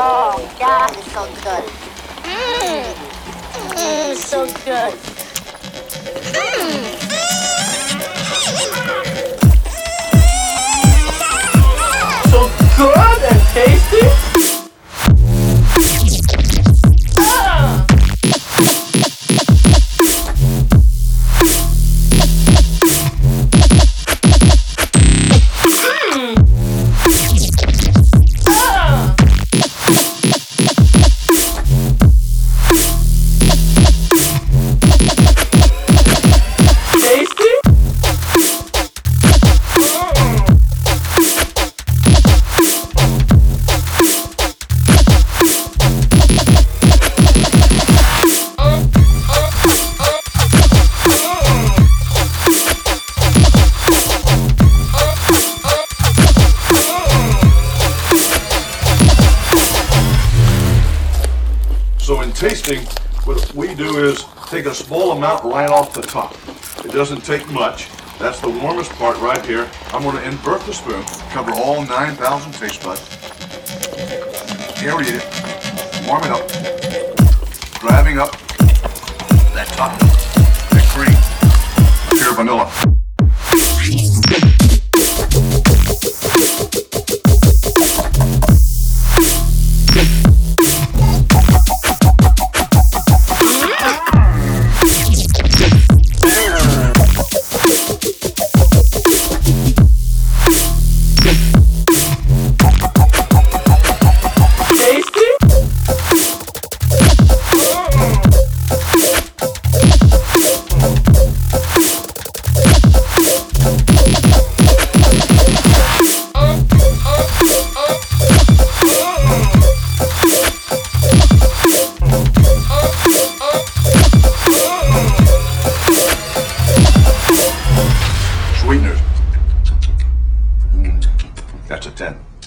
Oh God, it's so good. So good. So good and tasty. So in tasting, what we do is take a small amount right off the top. It doesn't take much. That's the warmest part right here. I'm going to invert the spoon, cover all 9,000 taste buds. Aerate it, warm it up, driving up that top, that cream, pure vanilla. Sweeteners. That's a 10.